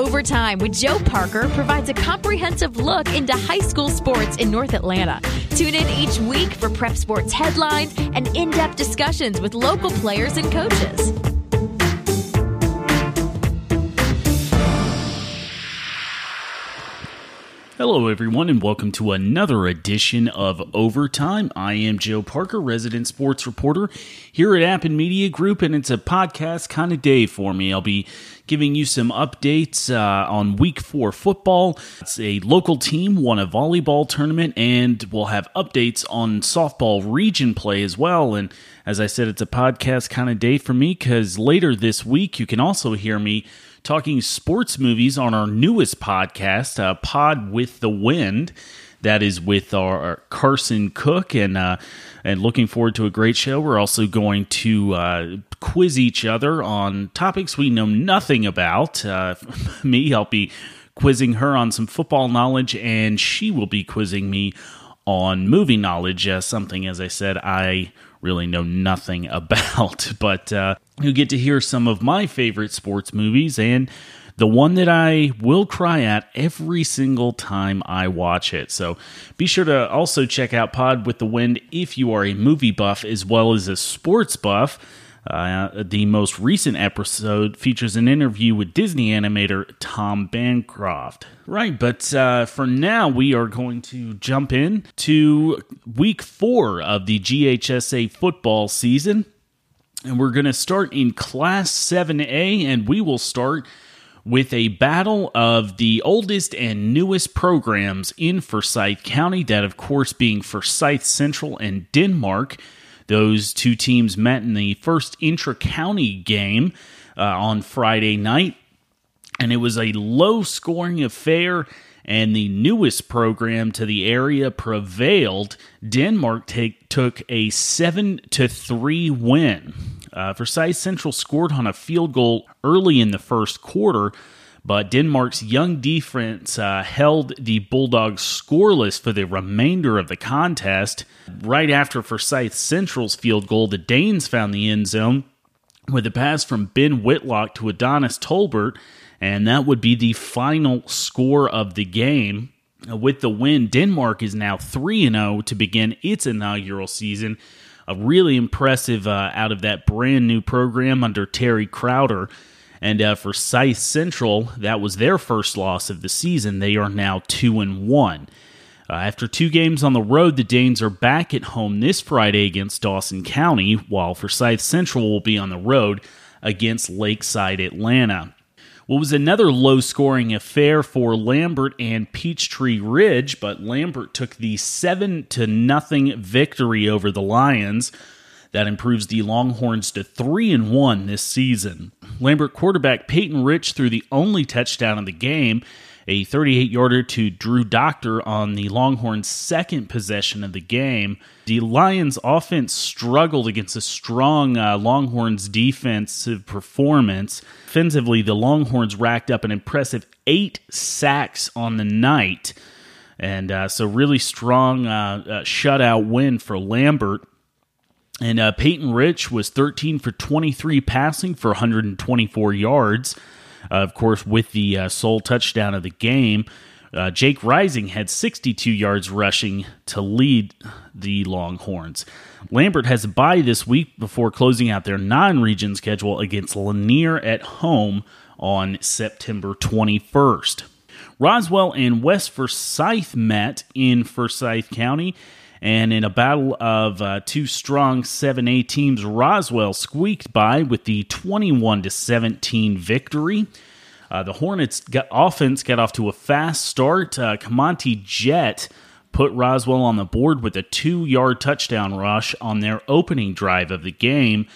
Overtime with Joe Parker provides a comprehensive look into high school sports in North Atlanta. Tune in each week for prep sports headlines and in-depth discussions with local players and coaches. Hello, everyone, and welcome to another edition of Overtime. I am Joe Parker, resident sports reporter here at Appen Media Group, and it's a podcast kind of day for me. I'll be giving you some updates on Week 4 football. It's a local team won a volleyball tournament, and we'll have updates on softball region play as well. And as I said, it's a podcast kind of day for me because later this week you can also hear me talking sports movies on our newest podcast, Pod with the Wind. That is with our Carson Cook, and looking forward to a great show. We're also going to quiz each other on topics we know nothing about. Me, I'll be quizzing her on some football knowledge, and she will be quizzing me on movie knowledge, something, as I said, I really know nothing about, but you get to hear some of my favorite sports movies, and the one that I will cry at every single time I watch it. So be sure to also check out Pod with the Wind if you are a movie buff as well as a sports buff. The most recent episode features an interview with Disney animator Tom Bancroft. Right, but for now, we are going to jump in to Week 4 of the GHSA football season. And we're going to start in Class 7A, and we will start with a battle of the oldest and newest programs in Forsyth County, that of course being Forsyth Central and Denmark. Those two teams met in the first intra-county game on Friday night, and it was a low-scoring affair, and the newest program to the area prevailed. Denmark took a 7-3 win. Forsyth Central scored on a field goal early in the first quarter, but Denmark's young defense held the Bulldogs scoreless for the remainder of the contest. Right after Forsyth Central's field goal, the Danes found the end zone with a pass from Ben Whitlock to Adonis Tolbert, and that would be the final score of the game. With the win, Denmark is now 3-0 to begin its inaugural season. A really impressive out of that brand new program under Terry Crowder. And for Forsyth Central, that was their first loss of the season. They are now 2-1. After two games on the road, the Danes are back at home this Friday against Dawson County, while Forsyth Central will be on the road against Lakeside Atlanta. What was another low-scoring affair for Lambert and Peachtree Ridge, but Lambert took the 7-0 victory over the Lions. That improves the Longhorns to 3-1 this season. Lambert quarterback Peyton Rich threw the only touchdown of the game, a 38-yarder to Drew Doctor on the Longhorns' second possession of the game. The Lions' offense struggled against a strong Longhorns' defensive performance. Offensively, the Longhorns racked up an impressive 8 sacks on the night, and so really strong shutout win for Lambert. And Peyton Rich was 13 for 23 passing for 124 yards, of course, with the sole touchdown of the game. Jake Rising had 62 yards rushing to lead the Longhorns. Lambert has a bye this week before closing out their non-region schedule against Lanier at home on September 21st. Roswell and West Forsyth met in Forsyth County, and in a battle of two strong 7A teams, Roswell squeaked by with the 21-17 victory. The Hornets' offense got off to a fast start. Kamonte Jett put Roswell on the board with a 2-yard touchdown rush on their opening drive of the game.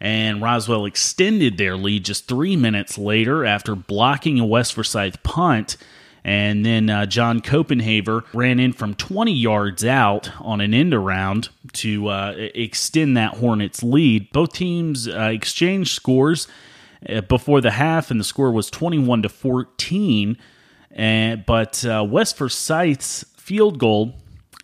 And Roswell extended their lead just 3 minutes later after blocking a West Forsyth punt. And then John Copenhaver ran in from 20 yards out on an end around to extend that Hornets lead. Both teams exchanged scores before the half, and the score was 21-14. But West Forsyth's field goal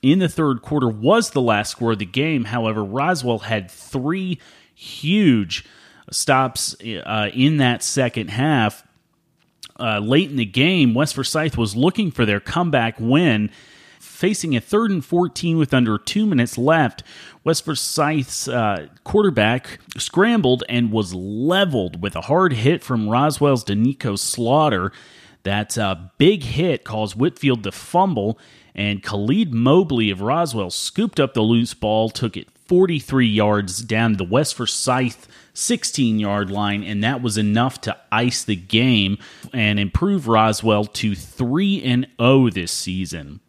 in the third quarter was the last score of the game. However, Roswell had 3 huge stops in that second half. late in the game, West Forsyth was looking for their comeback win. Facing a 3rd and 14 with under 2 minutes left, West Forsyth's quarterback scrambled and was leveled with a hard hit from Roswell's Danico Slaughter. That big hit caused Whitfield to fumble, and Khalid Mobley of Roswell scooped up the loose ball, took it 43 yards down to the West Forsyth 16-yard line, and that was enough to ice the game and improve Roswell to 3-0 this season.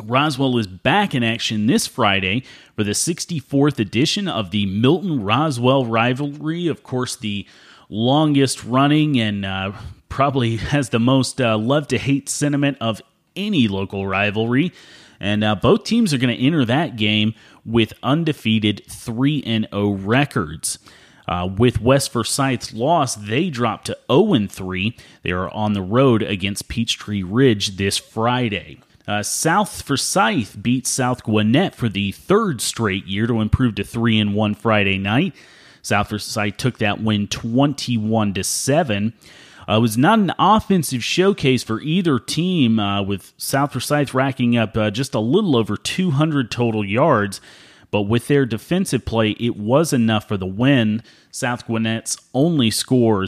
Roswell is back in action this Friday for the 64th edition of the Milton-Roswell rivalry. Of course, the longest running and probably has the most love-to-hate sentiment of any local rivalry. And both teams are going to enter that game with undefeated 3-0 records. With West Forsyth's loss, they dropped to 0-3. They are on the road against Peachtree Ridge this Friday. South Forsyth beat South Gwinnett for the 3rd straight year to improve to 3-1 Friday night. South Forsyth took that win 21-7. It was not an offensive showcase for either team, with South Forsyth racking up just a little over 200 total yards. But with their defensive play, it was enough for the win. South Gwinnett's only score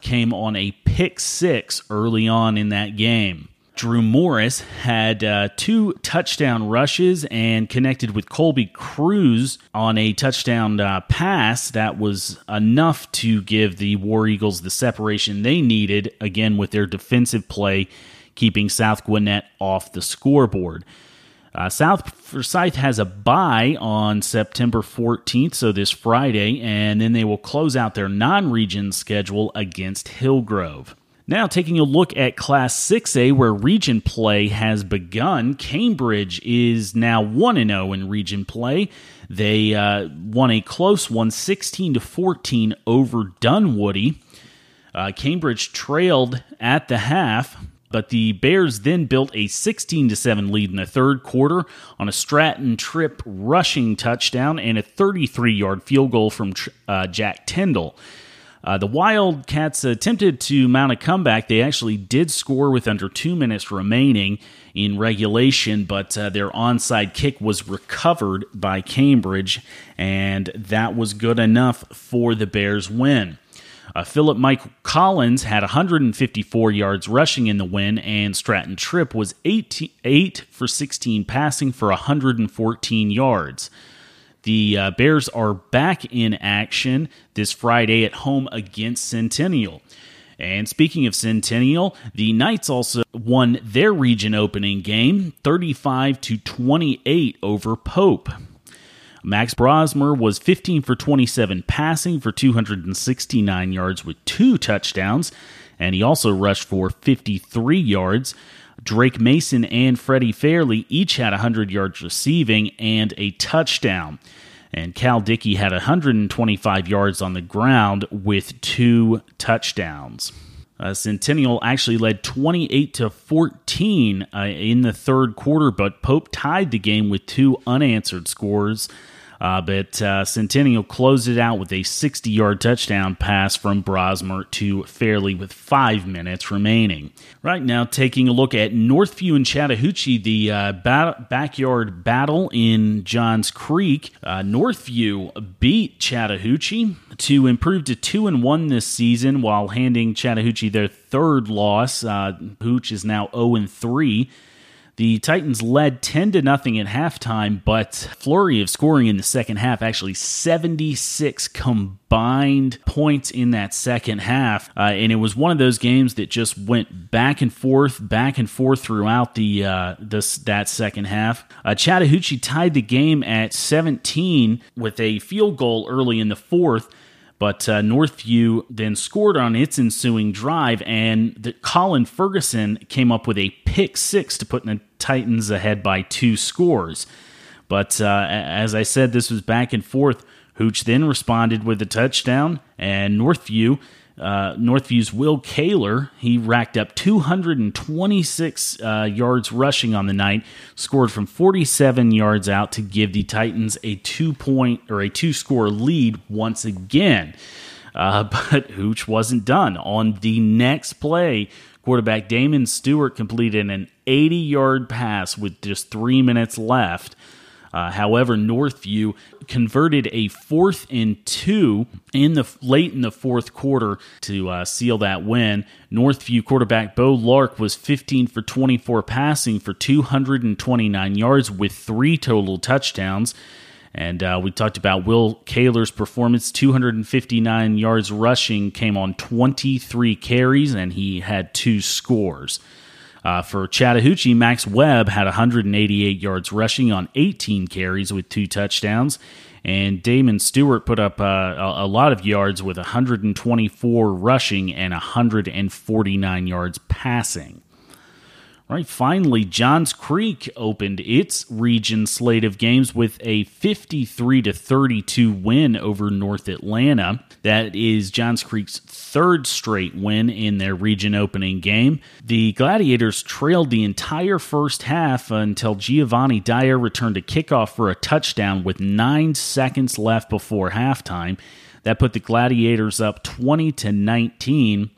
came on a pick six early on in that game. Drew Morris had 2 touchdown rushes and connected with Colby Cruz on a touchdown pass. That was enough to give the War Eagles the separation they needed, again with their defensive play keeping South Gwinnett off the scoreboard. South Forsyth has a bye on September 14th, so this Friday, and then they will close out their non-region schedule against Hillgrove. Now taking a look at Class 6A, where region play has begun. Cambridge is now 1-0 in region play. They won a close one, 16-14 over Dunwoody. Cambridge trailed at the half, but the Bears then built a 16-7 lead in the 3rd quarter on a Stratton Tripp rushing touchdown and a 33-yard field goal from Jack Tyndall. The Wildcats attempted to mount a comeback. They actually did score with under 2 minutes remaining in regulation, but their onside kick was recovered by Cambridge, and that was good enough for the Bears' win. Philip Michael Collins had 154 yards rushing in the win, and Stratton Tripp was 8 for 16 passing for 114 yards. The Bears are back in action this Friday at home against Centennial. And speaking of Centennial, the Knights also won their region opening game 35-28 over Pope. Max Brosmer was 15 for 27 passing for 269 yards with 2 touchdowns, and he also rushed for 53 yards. Drake Mason and Freddie Fairley each had 100 yards receiving and a touchdown. And Cal Dickey had 125 yards on the ground with 2 touchdowns. Centennial actually led 28-14 in the 3rd quarter, but Pope tied the game with 2 unanswered scores. But Centennial closed it out with a 60-yard touchdown pass from Brosmer to Fairley with 5 minutes remaining. Right now, taking a look at Northview and Chattahoochee, the backyard battle in Johns Creek. Northview beat Chattahoochee to improve to 2-1 this season while handing Chattahoochee their 3rd loss. Hooch is now 0-3. The Titans led 10-0 at halftime, but flurry of scoring in the second half, actually 76 combined points in that second half. And it was one of those games that just went back and forth throughout the that second half. Chattahoochee tied the game at 17 with a field goal early in the 4th. But Northview then scored on its ensuing drive, and Colin Ferguson came up with a pick six to put the Titans ahead by 2 scores. But as I said, this was back and forth. Hooch then responded with a touchdown, and Northview's Will Kaler, he racked up 226 yards rushing on the night, scored from 47 yards out to give the Titans a 2-score lead once again. But Hooch wasn't done. On the next play, quarterback Damon Stewart completed an 80-yard pass with just 3 minutes left. However, Northview converted a 4th and 2 late in the fourth quarter to seal that win. Northview quarterback Bo Lark was 15 for 24 passing for 229 yards with 3 total touchdowns. And we talked about Will Kaler's performance. 259 yards rushing came on 23 carries, and he had 2 scores. For Chattahoochee, Max Webb had 188 yards rushing on 18 carries with 2 touchdowns. And Damon Stewart put up a lot of yards with 124 rushing and 149 yards passing. All right, finally, Johns Creek opened its region slate of games with a 53-32 win over North Atlanta. That is Johns Creek's 3rd straight win in their region opening game. The Gladiators trailed the entire first half until Giovanni Dyer returned a kickoff for a touchdown with 9 seconds left before halftime. That put the Gladiators up 20-19.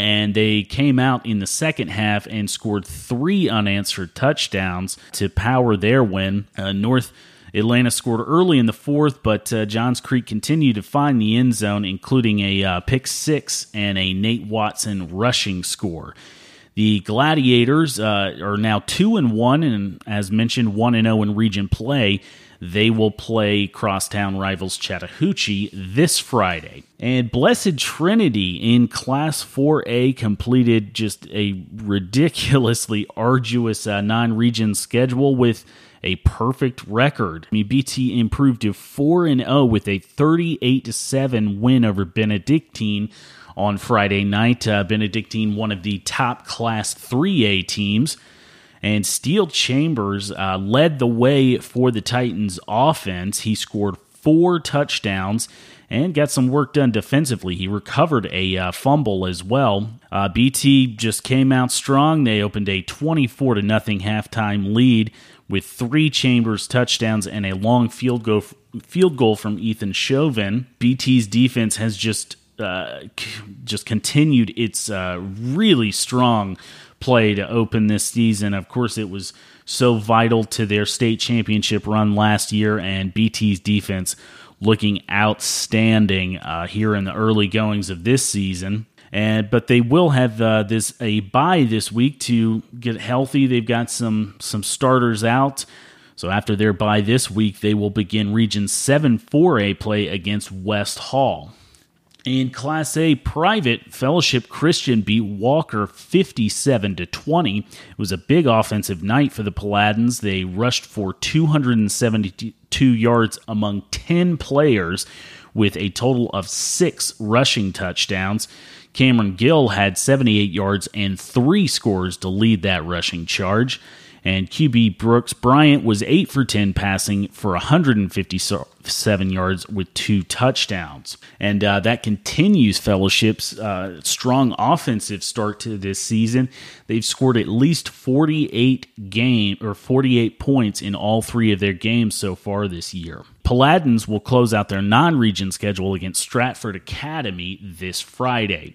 And they came out in the second half and scored 3 unanswered touchdowns to power their win. North Atlanta scored early in the fourth, but Johns Creek continued to find the end zone, including a pick six and a Nate Watson rushing score. The Gladiators are now 2-1, and as mentioned, 1-0 in region play. They will play crosstown rivals Chattahoochee this Friday. And Blessed Trinity in Class 4A completed just a ridiculously arduous non-region schedule with a perfect record. I mean, BT improved to 4-0 with a 38-7 win over Benedictine on Friday night. Benedictine, one of the top Class 3A teams. And Steel Chambers led the way for the Titans' offense. He scored 4 touchdowns and got some work done defensively. He recovered a fumble as well. BT just came out strong. They opened a 24-0 halftime lead with 3 Chambers touchdowns and a long field goal from Ethan Chauvin. BT's defense has just continued its really strong play to open this season. Of course, it was so vital to their state championship run last year, and BT's defense looking outstanding here in the early goings of this season. But they will have a bye this week to get healthy. They've got some starters out. So after their bye this week, they will begin Region 7 4A play against West Hall. In Class A private, Fellowship Christian beat Walker 57-20. It was a big offensive night for the Paladins. They rushed for 272 yards among 10 players with a total of 6 rushing touchdowns. Cameron Gill had 78 yards and 3 scores to lead that rushing charge. And QB Brooks Bryant was 8 for 10 passing for 157 yards with 2 touchdowns. And that continues Fellowship's strong offensive start to this season. They've scored at least 48 points in all 3 of their games so far this year. Paladins will close out their non-region schedule against Stratford Academy this Friday.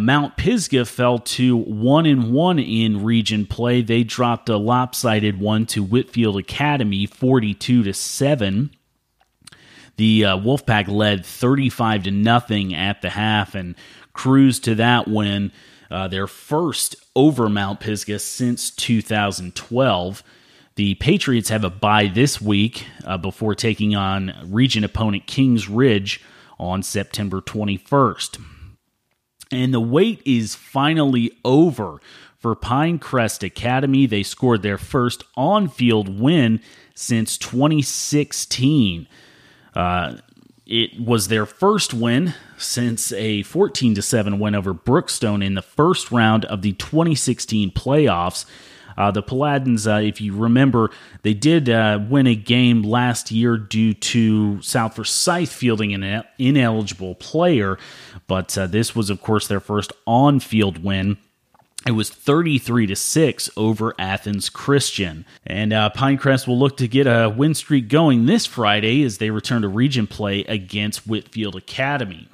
Mount Pisgah fell to 1-1 in region play. They dropped a lopsided one to Whitfield Academy, 42-7. The Wolfpack led 35-0 at the half and cruised to that win, their first over Mount Pisgah since 2012. The Patriots have a bye this week before taking on region opponent Kings Ridge on September 21st. And the wait is finally over for Pinecrest Academy. They scored their first on-field win since 2016. It was their first win since a 14-7 win over Brookstone in the first round of the 2016 playoffs. The Paladins, if you remember, they did win a game last year due to South Forsyth fielding an ineligible player, but this was, of course, their first on-field win. It was 33-6 over Athens Christian. And Pinecrest will look to get a win streak going this Friday as they return to region play against Whitfield Academy.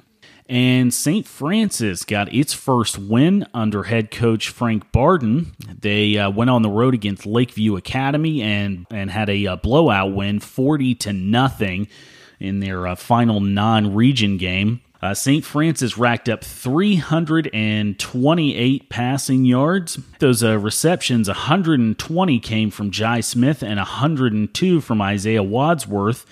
And St. Francis got its first win under head coach Frank Barden. They went on the road against Lakeview Academy and had a blowout win, 40-0, in their final non-region game. St. Francis racked up 328 passing yards. Those receptions, 120 came from Jai Smith and 102 from Isaiah Wadsworth.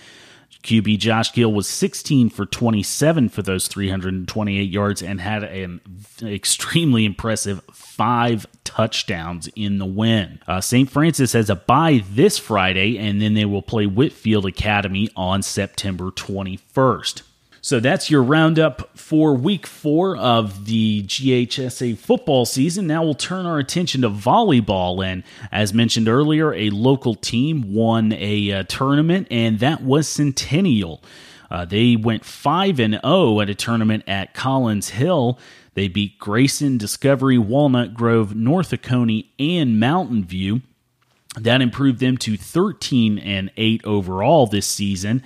QB Josh Gill was 16 for 27 for those 328 yards and had an extremely impressive 5 touchdowns in the win. St. Francis has a bye this Friday, and then they will play Whitfield Academy on September 21st. So that's your roundup for Week 4 of the GHSA football season. Now we'll turn our attention to volleyball, and as mentioned earlier, a local team won a tournament, and that was Centennial. They went 5-0 at a tournament at Collins Hill. They beat Grayson, Discovery, Walnut Grove, North Oconee, and Mountain View. That improved them to 13-8 overall this season.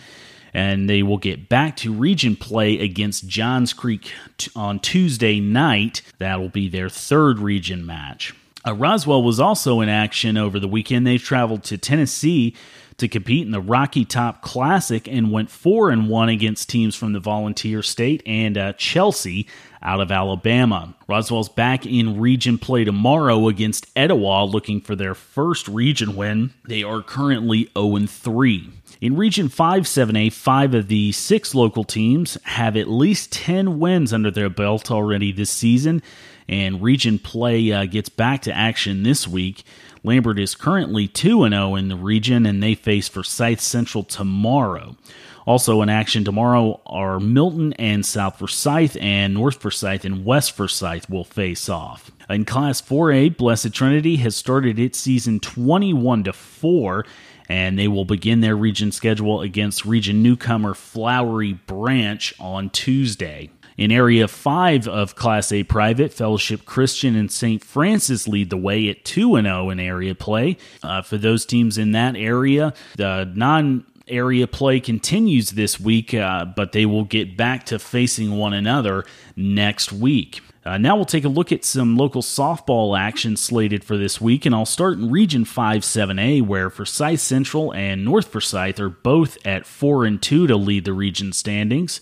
And they will get back to region play against Johns Creek on Tuesday night. That will be their third region match. Roswell was also in action over the weekend. They traveled to Tennessee to compete in the Rocky Top Classic and went 4-1 against teams from the Volunteer State and Chelsea out of Alabama. Roswell's back in region play tomorrow against Etowah, looking for their first region win. They are currently 0-3. In Region 5 7A, 5 of the 6 local teams have at least 10 wins under their belt already this season, and region play gets back to action this week. Lambert is currently 2-0 in the region, and they face Forsyth Central tomorrow. Also in action tomorrow are Milton and South Forsyth, and North Forsyth and West Forsyth will face off. In Class 4A, Blessed Trinity has started its season 21-4, and they will begin their region schedule against region newcomer Flowery Branch on Tuesday. In Area 5 of Class A Private, Fellowship Christian and St. Francis lead the way at 2-0 in area play. For those teams in that area, the non-area play continues this week, but they will get back to facing one another next week. Now we'll take a look at some local softball action slated for this week, and I'll start in Region 5 7A, where Forsyth Central and North Forsyth are both at 4-2 to lead the region standings.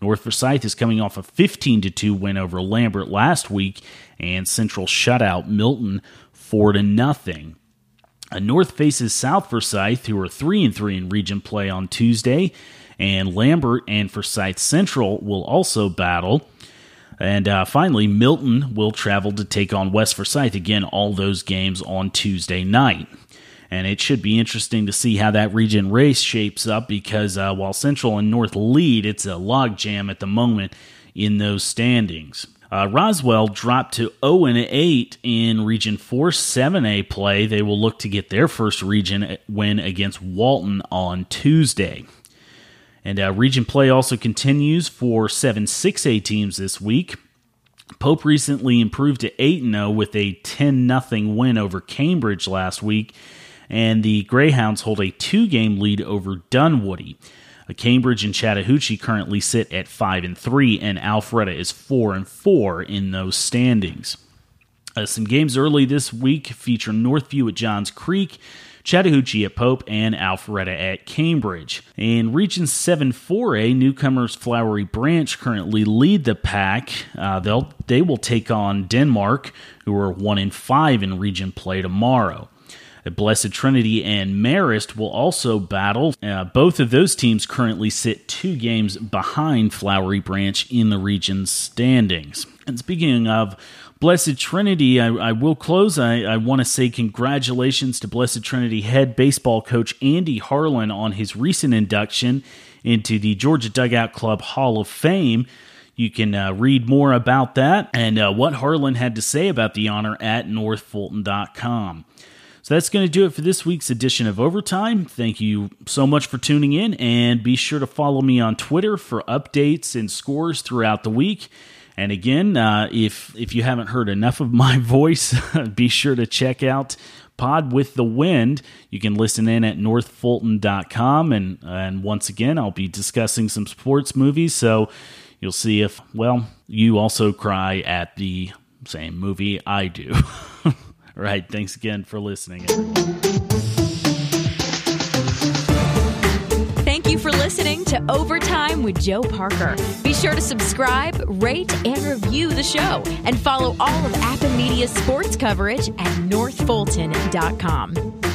North Forsyth is coming off a 15-2 win over Lambert last week, and Central shut out Milton 4-0. North faces South Forsyth, who are 3-3 in region play on Tuesday, and Lambert and Forsyth Central will also battle. And finally, Milton will travel to take on West Forsyth again, all those games on Tuesday night. And it should be interesting to see how that region race shapes up, because while Central and North lead, it's a logjam at the moment in those standings. Roswell dropped to 0-8 in Region 4 7A play. They will look to get their first region win against Walton on Tuesday. And region play also continues for 7 6A teams this week. Pope recently improved to 8-0 with a 10-0 win over Cambridge last week, and the Greyhounds hold a 2-game lead over Dunwoody. Cambridge and Chattahoochee currently sit at 5-3, and Alpharetta is 4-4 in those standings. Some games early this week feature Northview at Johns Creek, Chattahoochee at Pope, and Alpharetta at Cambridge. In Region 7 4A, newcomers Flowery Branch currently lead the pack. They will take on Denmark, who are 1-5 in region play tomorrow. Blessed Trinity and Marist will also battle. Both of those teams currently sit 2 games behind Flowery Branch in the region standings. And speaking of Blessed Trinity, I will close. I want to say congratulations to Blessed Trinity head baseball coach Andy Harlan on his recent induction into the Georgia Dugout Club Hall of Fame. You can read more about that and what Harlan had to say about the honor at northfulton.com. So that's going to do it for this week's edition of Overtime. Thank you so much for tuning in, and be sure to follow me on Twitter for updates and scores throughout the week. And again, if you haven't heard enough of my voice, be sure to check out Pod with the Wind. You can listen in at northfulton.com. And once again, I'll be discussing some sports movies. So you'll see if, well, you also cry at the same movie I do. All right. Thanks again for listening, everyone. For listening to Overtime with Joe Parker. Be sure to subscribe, rate, and review the show, and follow all of Appen Media's sports coverage at northfulton.com.